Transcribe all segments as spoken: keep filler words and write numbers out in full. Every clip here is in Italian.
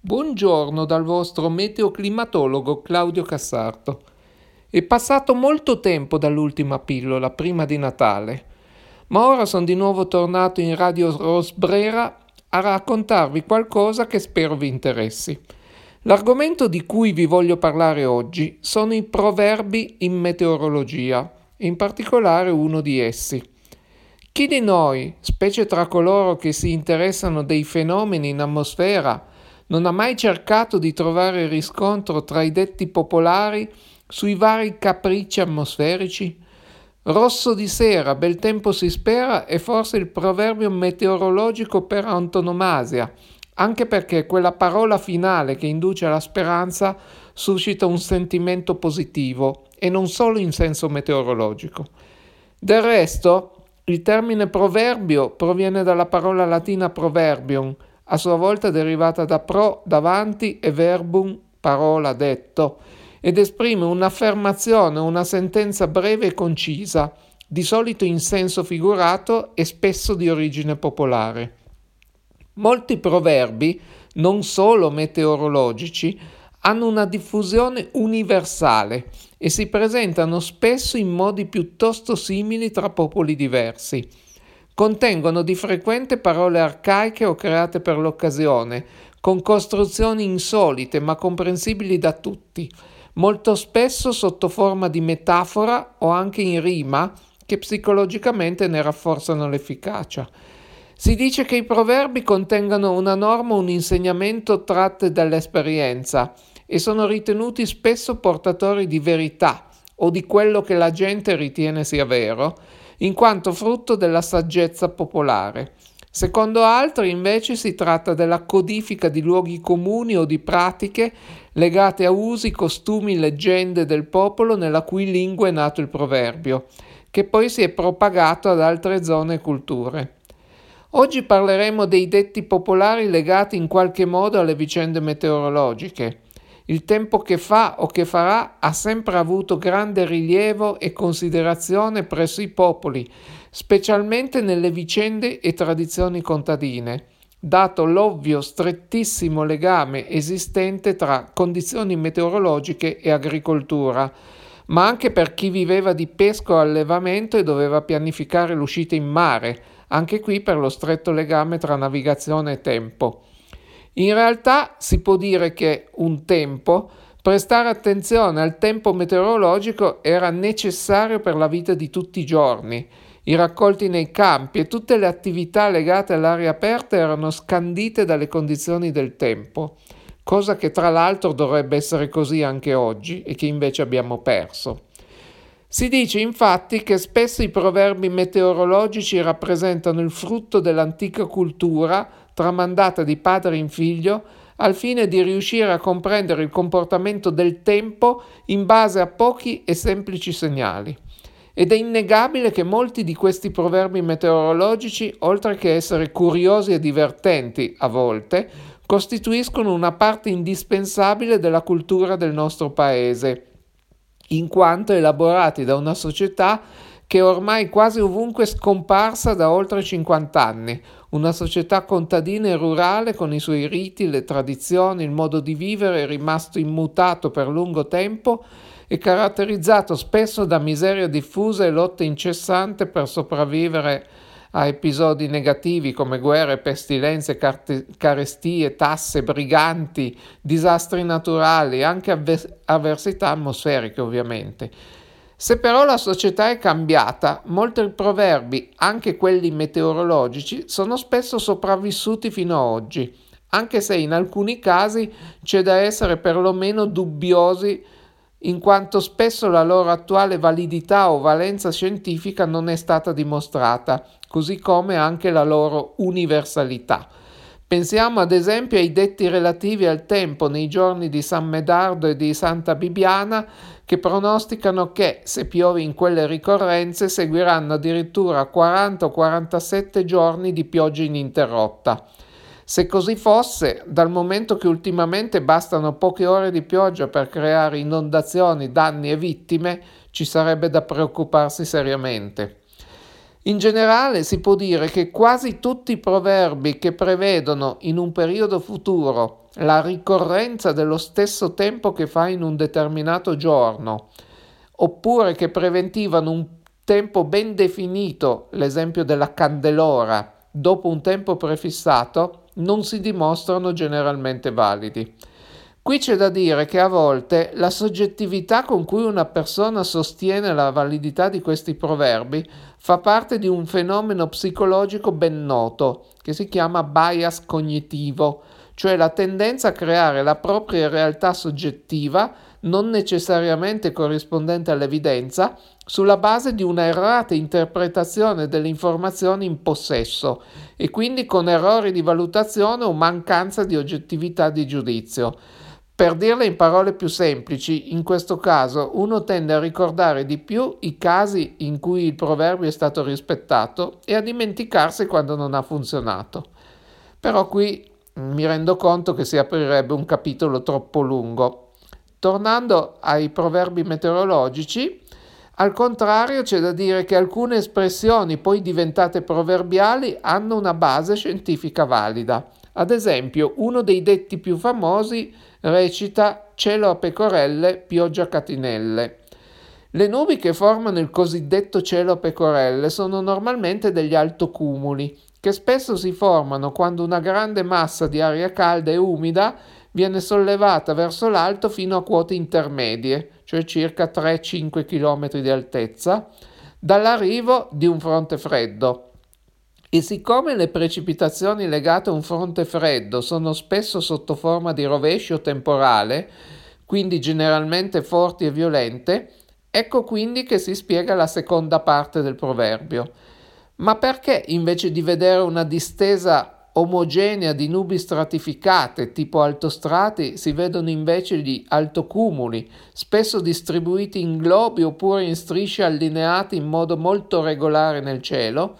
Buongiorno dal vostro meteoclimatologo Claudio Cassardo. È passato molto tempo dall'ultima pillola, prima di Natale, ma ora sono di nuovo tornato in Radio Rosbrera a raccontarvi qualcosa che spero vi interessi. L'argomento di cui vi voglio parlare oggi sono i proverbi in meteorologia, in particolare uno di essi. Chi di noi, specie tra coloro che si interessano dei fenomeni in atmosfera, non ha mai cercato di trovare riscontro tra i detti popolari sui vari capricci atmosferici? Rosso di sera, bel tempo si spera, è forse il proverbio meteorologico per antonomasia, anche perché quella parola finale che induce alla speranza suscita un sentimento positivo, e non solo in senso meteorologico. Del resto, il termine proverbio proviene dalla parola latina proverbium, a sua volta derivata da pro, davanti, e verbum, parola, detto, ed esprime un'affermazione, una sentenza breve e concisa, di solito in senso figurato e spesso di origine popolare. Molti proverbi, non solo meteorologici, hanno una diffusione universale e si presentano spesso in modi piuttosto simili tra popoli diversi. Contengono di frequente parole arcaiche o create per l'occasione, con costruzioni insolite ma comprensibili da tutti, molto spesso sotto forma di metafora o anche in rima che psicologicamente ne rafforzano l'efficacia. Si dice che i proverbi contengano una norma o un insegnamento tratte dall'esperienza e sono ritenuti spesso portatori di verità o di quello che la gente ritiene sia vero, in quanto frutto della saggezza popolare. Secondo altri, invece, si tratta della codifica di luoghi comuni o di pratiche legate a usi, costumi, leggende del popolo nella cui lingua è nato il proverbio, che poi si è propagato ad altre zone e culture. Oggi parleremo dei detti popolari legati in qualche modo alle vicende meteorologiche. Il tempo che fa o che farà ha sempre avuto grande rilievo e considerazione presso i popoli, specialmente nelle vicende e tradizioni contadine, dato l'ovvio strettissimo legame esistente tra condizioni meteorologiche e agricoltura, ma anche per chi viveva di pesca o allevamento e doveva pianificare l'uscita in mare, anche qui per lo stretto legame tra navigazione e tempo. In realtà si può dire che un tempo, prestare attenzione al tempo meteorologico era necessario per la vita di tutti i giorni. I raccolti nei campi e tutte le attività legate all'aria aperta erano scandite dalle condizioni del tempo, cosa che tra l'altro dovrebbe essere così anche oggi e che invece abbiamo perso. Si dice infatti che spesso i proverbi meteorologici rappresentano il frutto dell'antica cultura tramandata di padre in figlio al fine di riuscire a comprendere il comportamento del tempo in base a pochi e semplici segnali. Ed è innegabile che molti di questi proverbi meteorologici, oltre che essere curiosi e divertenti a volte, costituiscono una parte indispensabile della cultura del nostro paese, in quanto elaborati da una società che è ormai quasi ovunque scomparsa da oltre cinquanta anni, una società contadina e rurale con i suoi riti, le tradizioni, il modo di vivere rimasto immutato per lungo tempo e caratterizzato spesso da miseria diffusa e lotta incessante per sopravvivere a episodi negativi come guerre, pestilenze, carestie, tasse, briganti, disastri naturali, anche avvers- avversità atmosferiche ovviamente. Se però la società è cambiata, molti proverbi, anche quelli meteorologici, sono spesso sopravvissuti fino ad oggi, anche se in alcuni casi c'è da essere perlomeno dubbiosi, in quanto spesso la loro attuale validità o valenza scientifica non è stata dimostrata, così come anche la loro universalità. Pensiamo ad esempio ai detti relativi al tempo nei giorni di San Medardo e di Santa Bibiana, che pronosticano che, se piove in quelle ricorrenze, seguiranno addirittura quaranta o quarantasette giorni di pioggia ininterrotta. Se così fosse, dal momento che ultimamente bastano poche ore di pioggia per creare inondazioni, danni e vittime, ci sarebbe da preoccuparsi seriamente. In generale si può dire che quasi tutti i proverbi che prevedono in un periodo futuro la ricorrenza dello stesso tempo che fa in un determinato giorno, oppure che preventivano un tempo ben definito, l'esempio della Candelora, dopo un tempo prefissato, non si dimostrano generalmente validi. Qui c'è da dire che a volte la soggettività con cui una persona sostiene la validità di questi proverbi fa parte di un fenomeno psicologico ben noto, che si chiama bias cognitivo, cioè la tendenza a creare la propria realtà soggettiva, non necessariamente corrispondente all'evidenza, sulla base di una errata interpretazione delle informazioni in possesso e quindi con errori di valutazione o mancanza di oggettività di giudizio. Per dirle in parole più semplici, in questo caso uno tende a ricordare di più i casi in cui il proverbio è stato rispettato e a dimenticarsi quando non ha funzionato. Però qui mi rendo conto che si aprirebbe un capitolo troppo lungo. Tornando ai proverbi meteorologici, al contrario c'è da dire che alcune espressioni poi diventate proverbiali hanno una base scientifica valida. Ad esempio, uno dei detti più famosi recita «cielo a pecorelle, pioggia a catinelle». Le nubi che formano il cosiddetto cielo a pecorelle sono normalmente degli altocumuli, che spesso si formano quando una grande massa di aria calda e umida viene sollevata verso l'alto fino a quote intermedie, cioè circa da tre a cinque chilometri di altezza, dall'arrivo di un fronte freddo. E siccome le precipitazioni legate a un fronte freddo sono spesso sotto forma di rovescio temporale, quindi generalmente forti e violente, ecco quindi che si spiega la seconda parte del proverbio. Ma perché invece di vedere una distesa omogenea di nubi stratificate tipo altostrati si vedono invece gli altocumuli, spesso distribuiti in globi oppure in strisce allineate in modo molto regolare nel cielo?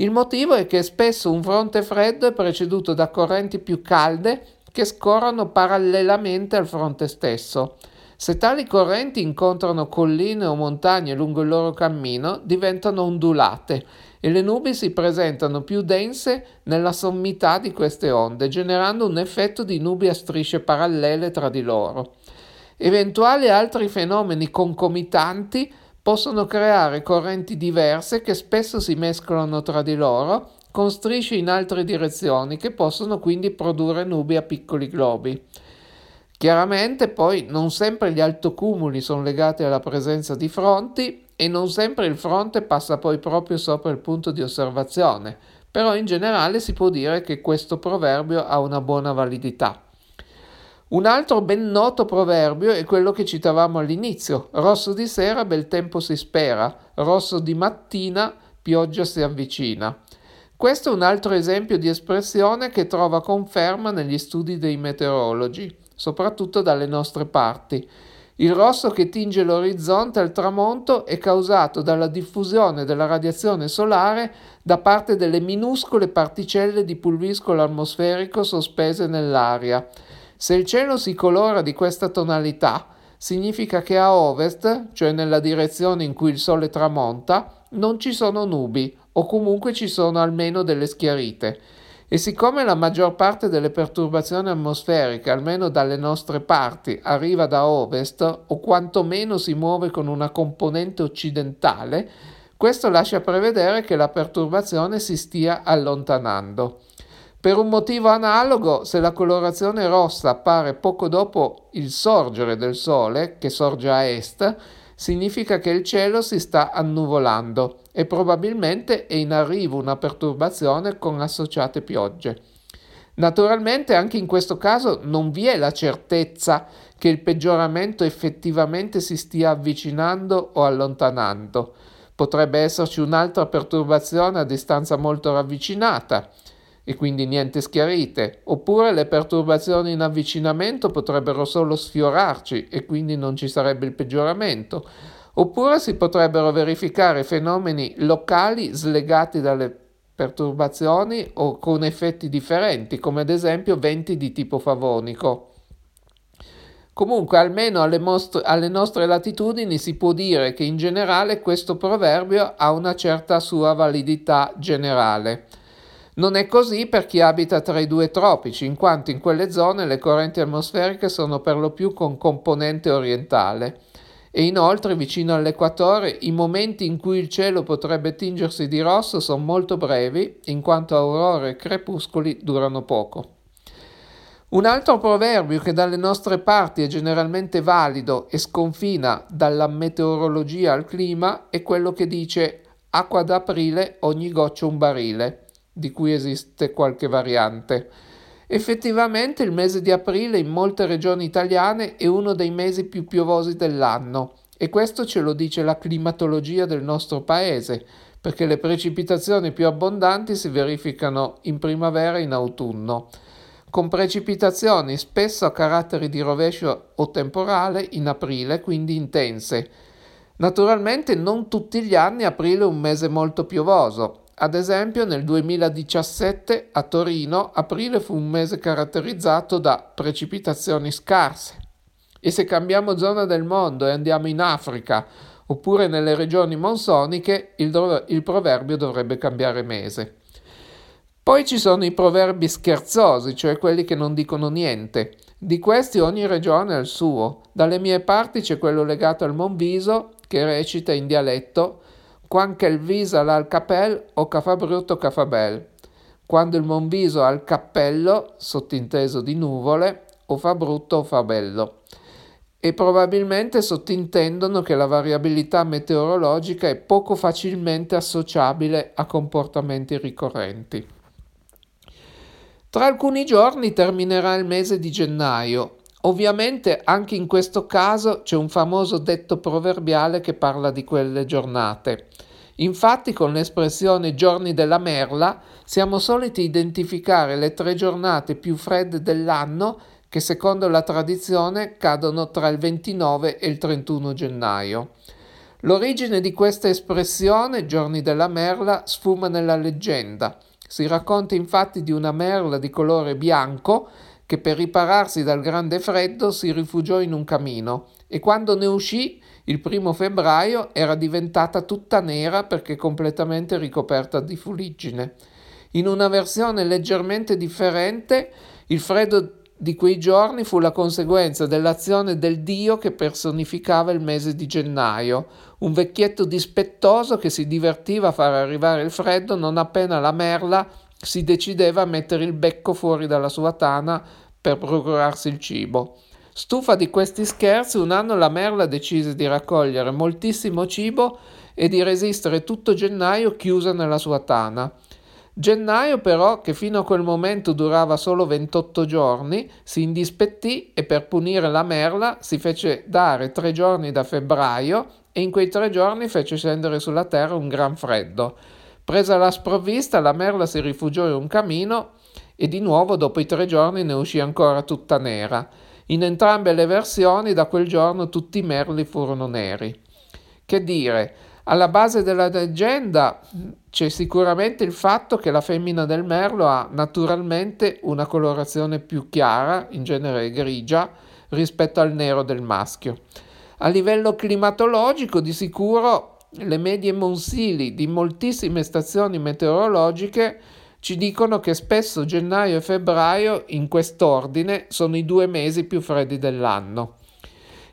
Il motivo è che spesso un fronte freddo è preceduto da correnti più calde che scorrono parallelamente al fronte stesso. Se tali correnti incontrano colline o montagne lungo il loro cammino, diventano ondulate e le nubi si presentano più dense nella sommità di queste onde, generando un effetto di nubi a strisce parallele tra di loro. Eventuali altri fenomeni concomitanti possono creare correnti diverse che spesso si mescolano tra di loro con strisce in altre direzioni che possono quindi produrre nubi a piccoli globi. Chiaramente poi non sempre gli altocumuli sono legati alla presenza di fronti e non sempre il fronte passa poi proprio sopra il punto di osservazione, però in generale si può dire che questo proverbio ha una buona validità. Un altro ben noto proverbio è quello che citavamo all'inizio: rosso di sera bel tempo si spera, rosso di mattina pioggia si avvicina. Questo è un altro esempio di espressione che trova conferma negli studi dei meteorologi, soprattutto dalle nostre parti. Il rosso che tinge l'orizzonte al tramonto è causato dalla diffusione della radiazione solare da parte delle minuscole particelle di pulviscolo atmosferico sospese nell'aria. Se il cielo si colora di questa tonalità, significa che a ovest, cioè nella direzione in cui il sole tramonta, non ci sono nubi, o comunque ci sono almeno delle schiarite. E siccome la maggior parte delle perturbazioni atmosferiche, almeno dalle nostre parti, arriva da ovest, o quantomeno si muove con una componente occidentale, questo lascia prevedere che la perturbazione si stia allontanando. Per un motivo analogo, se la colorazione rossa appare poco dopo il sorgere del sole, che sorge a est, significa che il cielo si sta annuvolando e probabilmente è in arrivo una perturbazione con associate piogge. Naturalmente anche in questo caso non vi è la certezza che il peggioramento effettivamente si stia avvicinando o allontanando. Potrebbe esserci un'altra perturbazione a distanza molto ravvicinata, e quindi niente schiarite, oppure le perturbazioni in avvicinamento potrebbero solo sfiorarci e quindi non ci sarebbe il peggioramento, oppure si potrebbero verificare fenomeni locali slegati dalle perturbazioni o con effetti differenti, come ad esempio venti di tipo favonico. Comunque, almeno alle, most- alle nostre latitudini si può dire che in generale questo proverbio ha una certa sua validità generale. Non è così per chi abita tra i due tropici, in quanto in quelle zone le correnti atmosferiche sono per lo più con componente orientale. E inoltre, vicino all'equatore, i momenti in cui il cielo potrebbe tingersi di rosso sono molto brevi, in quanto aurore e crepuscoli durano poco. Un altro proverbio che dalle nostre parti è generalmente valido e sconfina dalla meteorologia al clima è quello che dice «acqua d'aprile, ogni goccia un barile», di cui esiste qualche variante. Effettivamente il mese di aprile in molte regioni italiane è uno dei mesi più piovosi dell'anno e questo ce lo dice la climatologia del nostro paese, perché le precipitazioni più abbondanti si verificano in primavera e in autunno, con precipitazioni spesso a caratteri di rovescio o temporale in aprile, quindi intense. Naturalmente non tutti gli anni aprile è un mese molto piovoso. Ad esempio nel duemiladiciassette a Torino aprile fu un mese caratterizzato da precipitazioni scarse. E se cambiamo zona del mondo e andiamo in Africa oppure nelle regioni monsoniche, il, dro- il proverbio dovrebbe cambiare mese. Poi ci sono i proverbi scherzosi, cioè quelli che non dicono niente. Di questi ogni regione ha il suo. Dalle mie parti c'è quello legato al Monviso, che recita in dialetto «Quanche il viso l'ha al capel, o cafa brutto cafa bel». Quando il Monviso ha il cappello, sottinteso di nuvole, o fa brutto o fa bello. E probabilmente sottintendono che la variabilità meteorologica è poco facilmente associabile a comportamenti ricorrenti. Tra alcuni giorni terminerà il mese di gennaio. Ovviamente anche in questo caso c'è un famoso detto proverbiale che parla di quelle giornate. Infatti con l'espressione giorni della merla siamo soliti identificare le tre giornate più fredde dell'anno che secondo la tradizione cadono tra il ventinove e il trentuno gennaio. L'origine di questa espressione, giorni della merla, sfuma nella leggenda. Si racconta infatti di una merla di colore bianco che per ripararsi dal grande freddo si rifugiò in un camino e quando ne uscì il primo febbraio era diventata tutta nera perché completamente ricoperta di fuliggine. In una versione leggermente differente, il freddo di quei giorni fu la conseguenza dell'azione del dio che personificava il mese di gennaio, un vecchietto dispettoso che si divertiva a far arrivare il freddo non appena la merla si decideva a mettere il becco fuori dalla sua tana per procurarsi il cibo. Stufa di questi scherzi, un anno la merla decise di raccogliere moltissimo cibo e di resistere tutto gennaio chiusa nella sua tana. Gennaio però, che fino a quel momento durava solo ventotto giorni, si indispettì e per punire la merla si fece dare tre giorni da febbraio e in quei tre giorni fece scendere sulla terra un gran freddo. Presa la sprovvista, la merla si rifugiò in un camino e di nuovo dopo i tre giorni ne uscì ancora tutta nera. In entrambe le versioni da quel giorno tutti i merli furono neri. Che dire? Alla base della leggenda c'è sicuramente il fatto che la femmina del merlo ha naturalmente una colorazione più chiara, in genere grigia, rispetto al nero del maschio. A livello climatologico, di sicuro, le medie mensili di moltissime stazioni meteorologiche ci dicono che spesso gennaio e febbraio, in quest'ordine, sono i due mesi più freddi dell'anno.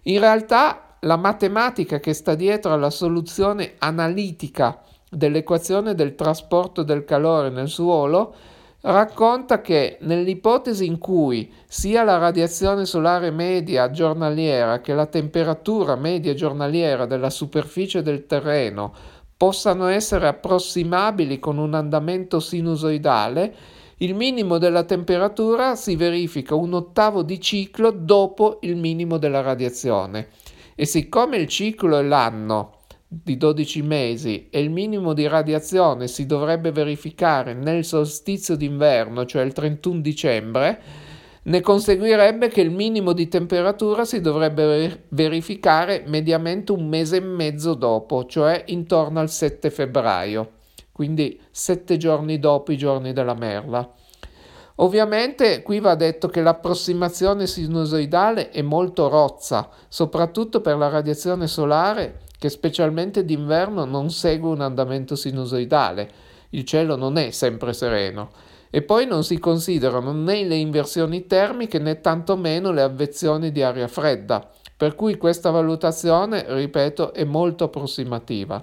In realtà, la matematica che sta dietro alla soluzione analitica dell'equazione del trasporto del calore nel suolo racconta che nell'ipotesi in cui sia la radiazione solare media giornaliera che la temperatura media giornaliera della superficie del terreno possano essere approssimabili con un andamento sinusoidale, il minimo della temperatura si verifica un ottavo di ciclo dopo il minimo della radiazione. E siccome il ciclo è l'anno di dodici mesi e il minimo di radiazione si dovrebbe verificare nel solstizio d'inverno, cioè il trentuno dicembre, ne conseguirebbe che il minimo di temperatura si dovrebbe verificare mediamente un mese e mezzo dopo, cioè intorno al sette febbraio, quindi sette giorni dopo i giorni della merla. Ovviamente qui va detto che l'approssimazione sinusoidale è molto rozza, soprattutto per la radiazione solare che specialmente d'inverno non segue un andamento sinusoidale, il cielo non è sempre sereno. E poi non si considerano né le inversioni termiche né tantomeno le avvezioni di aria fredda, per cui questa valutazione, ripeto, è molto approssimativa.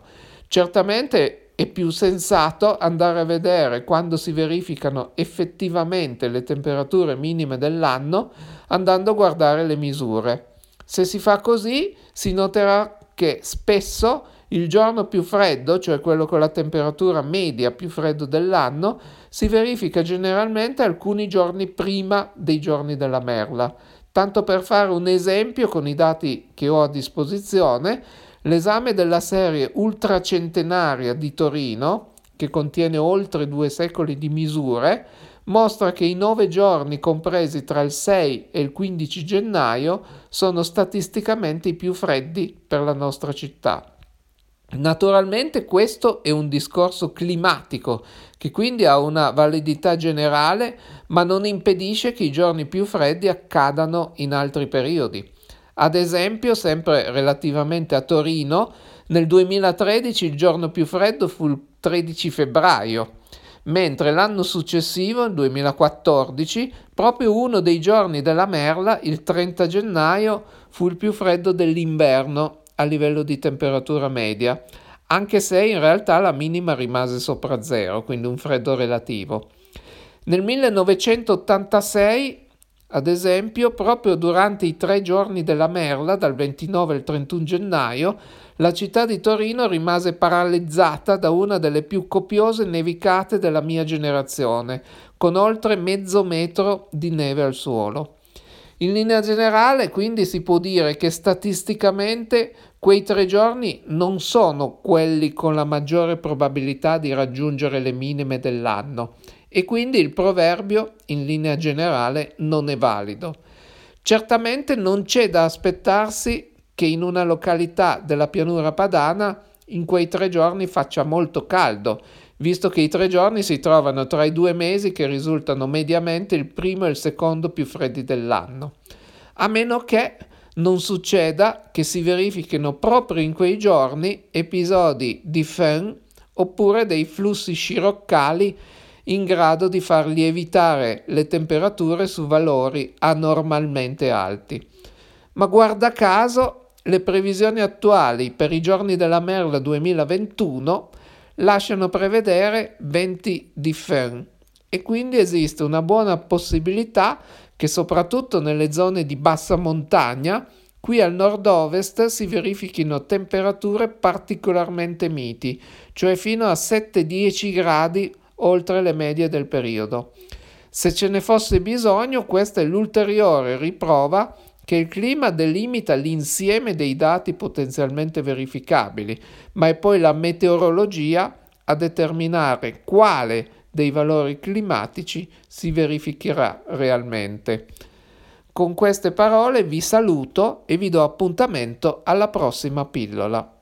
Certamente è più sensato andare a vedere quando si verificano effettivamente le temperature minime dell'anno andando a guardare le misure. Se si fa così si noterà che spesso il giorno più freddo, cioè quello con la temperatura media più freddo dell'anno, si verifica generalmente alcuni giorni prima dei giorni della merla. Tanto per fare un esempio con i dati che ho a disposizione, l'esame della serie ultracentenaria di Torino, che contiene oltre due secoli di misure, mostra che i nove giorni compresi tra il sei e il quindici gennaio sono statisticamente i più freddi per la nostra città. Naturalmente questo è un discorso climatico, che quindi ha una validità generale, ma non impedisce che i giorni più freddi accadano in altri periodi. Ad esempio, sempre relativamente a Torino, nel duemilatredici il giorno più freddo fu il tredici febbraio, mentre l'anno successivo, il duemilaquattordici, proprio uno dei giorni della merla, il trenta gennaio, fu il più freddo dell'inverno a livello di temperatura media, anche se in realtà la minima rimase sopra zero, quindi un freddo relativo. Nel millenovecentottantasei, ad esempio, proprio durante i tre giorni della merla, dal ventinove al trentuno gennaio, la città di Torino rimase paralizzata da una delle più copiose nevicate della mia generazione, con oltre mezzo metro di neve al suolo. In linea generale, quindi, si può dire che statisticamente quei tre giorni non sono quelli con la maggiore probabilità di raggiungere le minime dell'anno. E quindi il proverbio, in linea generale, non è valido. Certamente non c'è da aspettarsi che in una località della pianura padana in quei tre giorni faccia molto caldo, visto che i tre giorni si trovano tra i due mesi che risultano mediamente il primo e il secondo più freddi dell'anno. A meno che non succeda che si verifichino proprio in quei giorni episodi di fen oppure dei flussi sciroccali in grado di far lievitare le temperature su valori anormalmente alti. Ma guarda caso, le previsioni attuali per i giorni della merla duemilaventuno lasciano prevedere venti di fen e quindi esiste una buona possibilità che soprattutto nelle zone di bassa montagna, qui al nord-ovest, si verifichino temperature particolarmente miti, cioè fino a sette dieci gradi oltre le medie del periodo. Se ce ne fosse bisogno, questa è l'ulteriore riprova che il clima delimita l'insieme dei dati potenzialmente verificabili, ma è poi la meteorologia a determinare quale dei valori climatici si verificherà realmente. Con queste parole vi saluto e vi do appuntamento alla prossima pillola.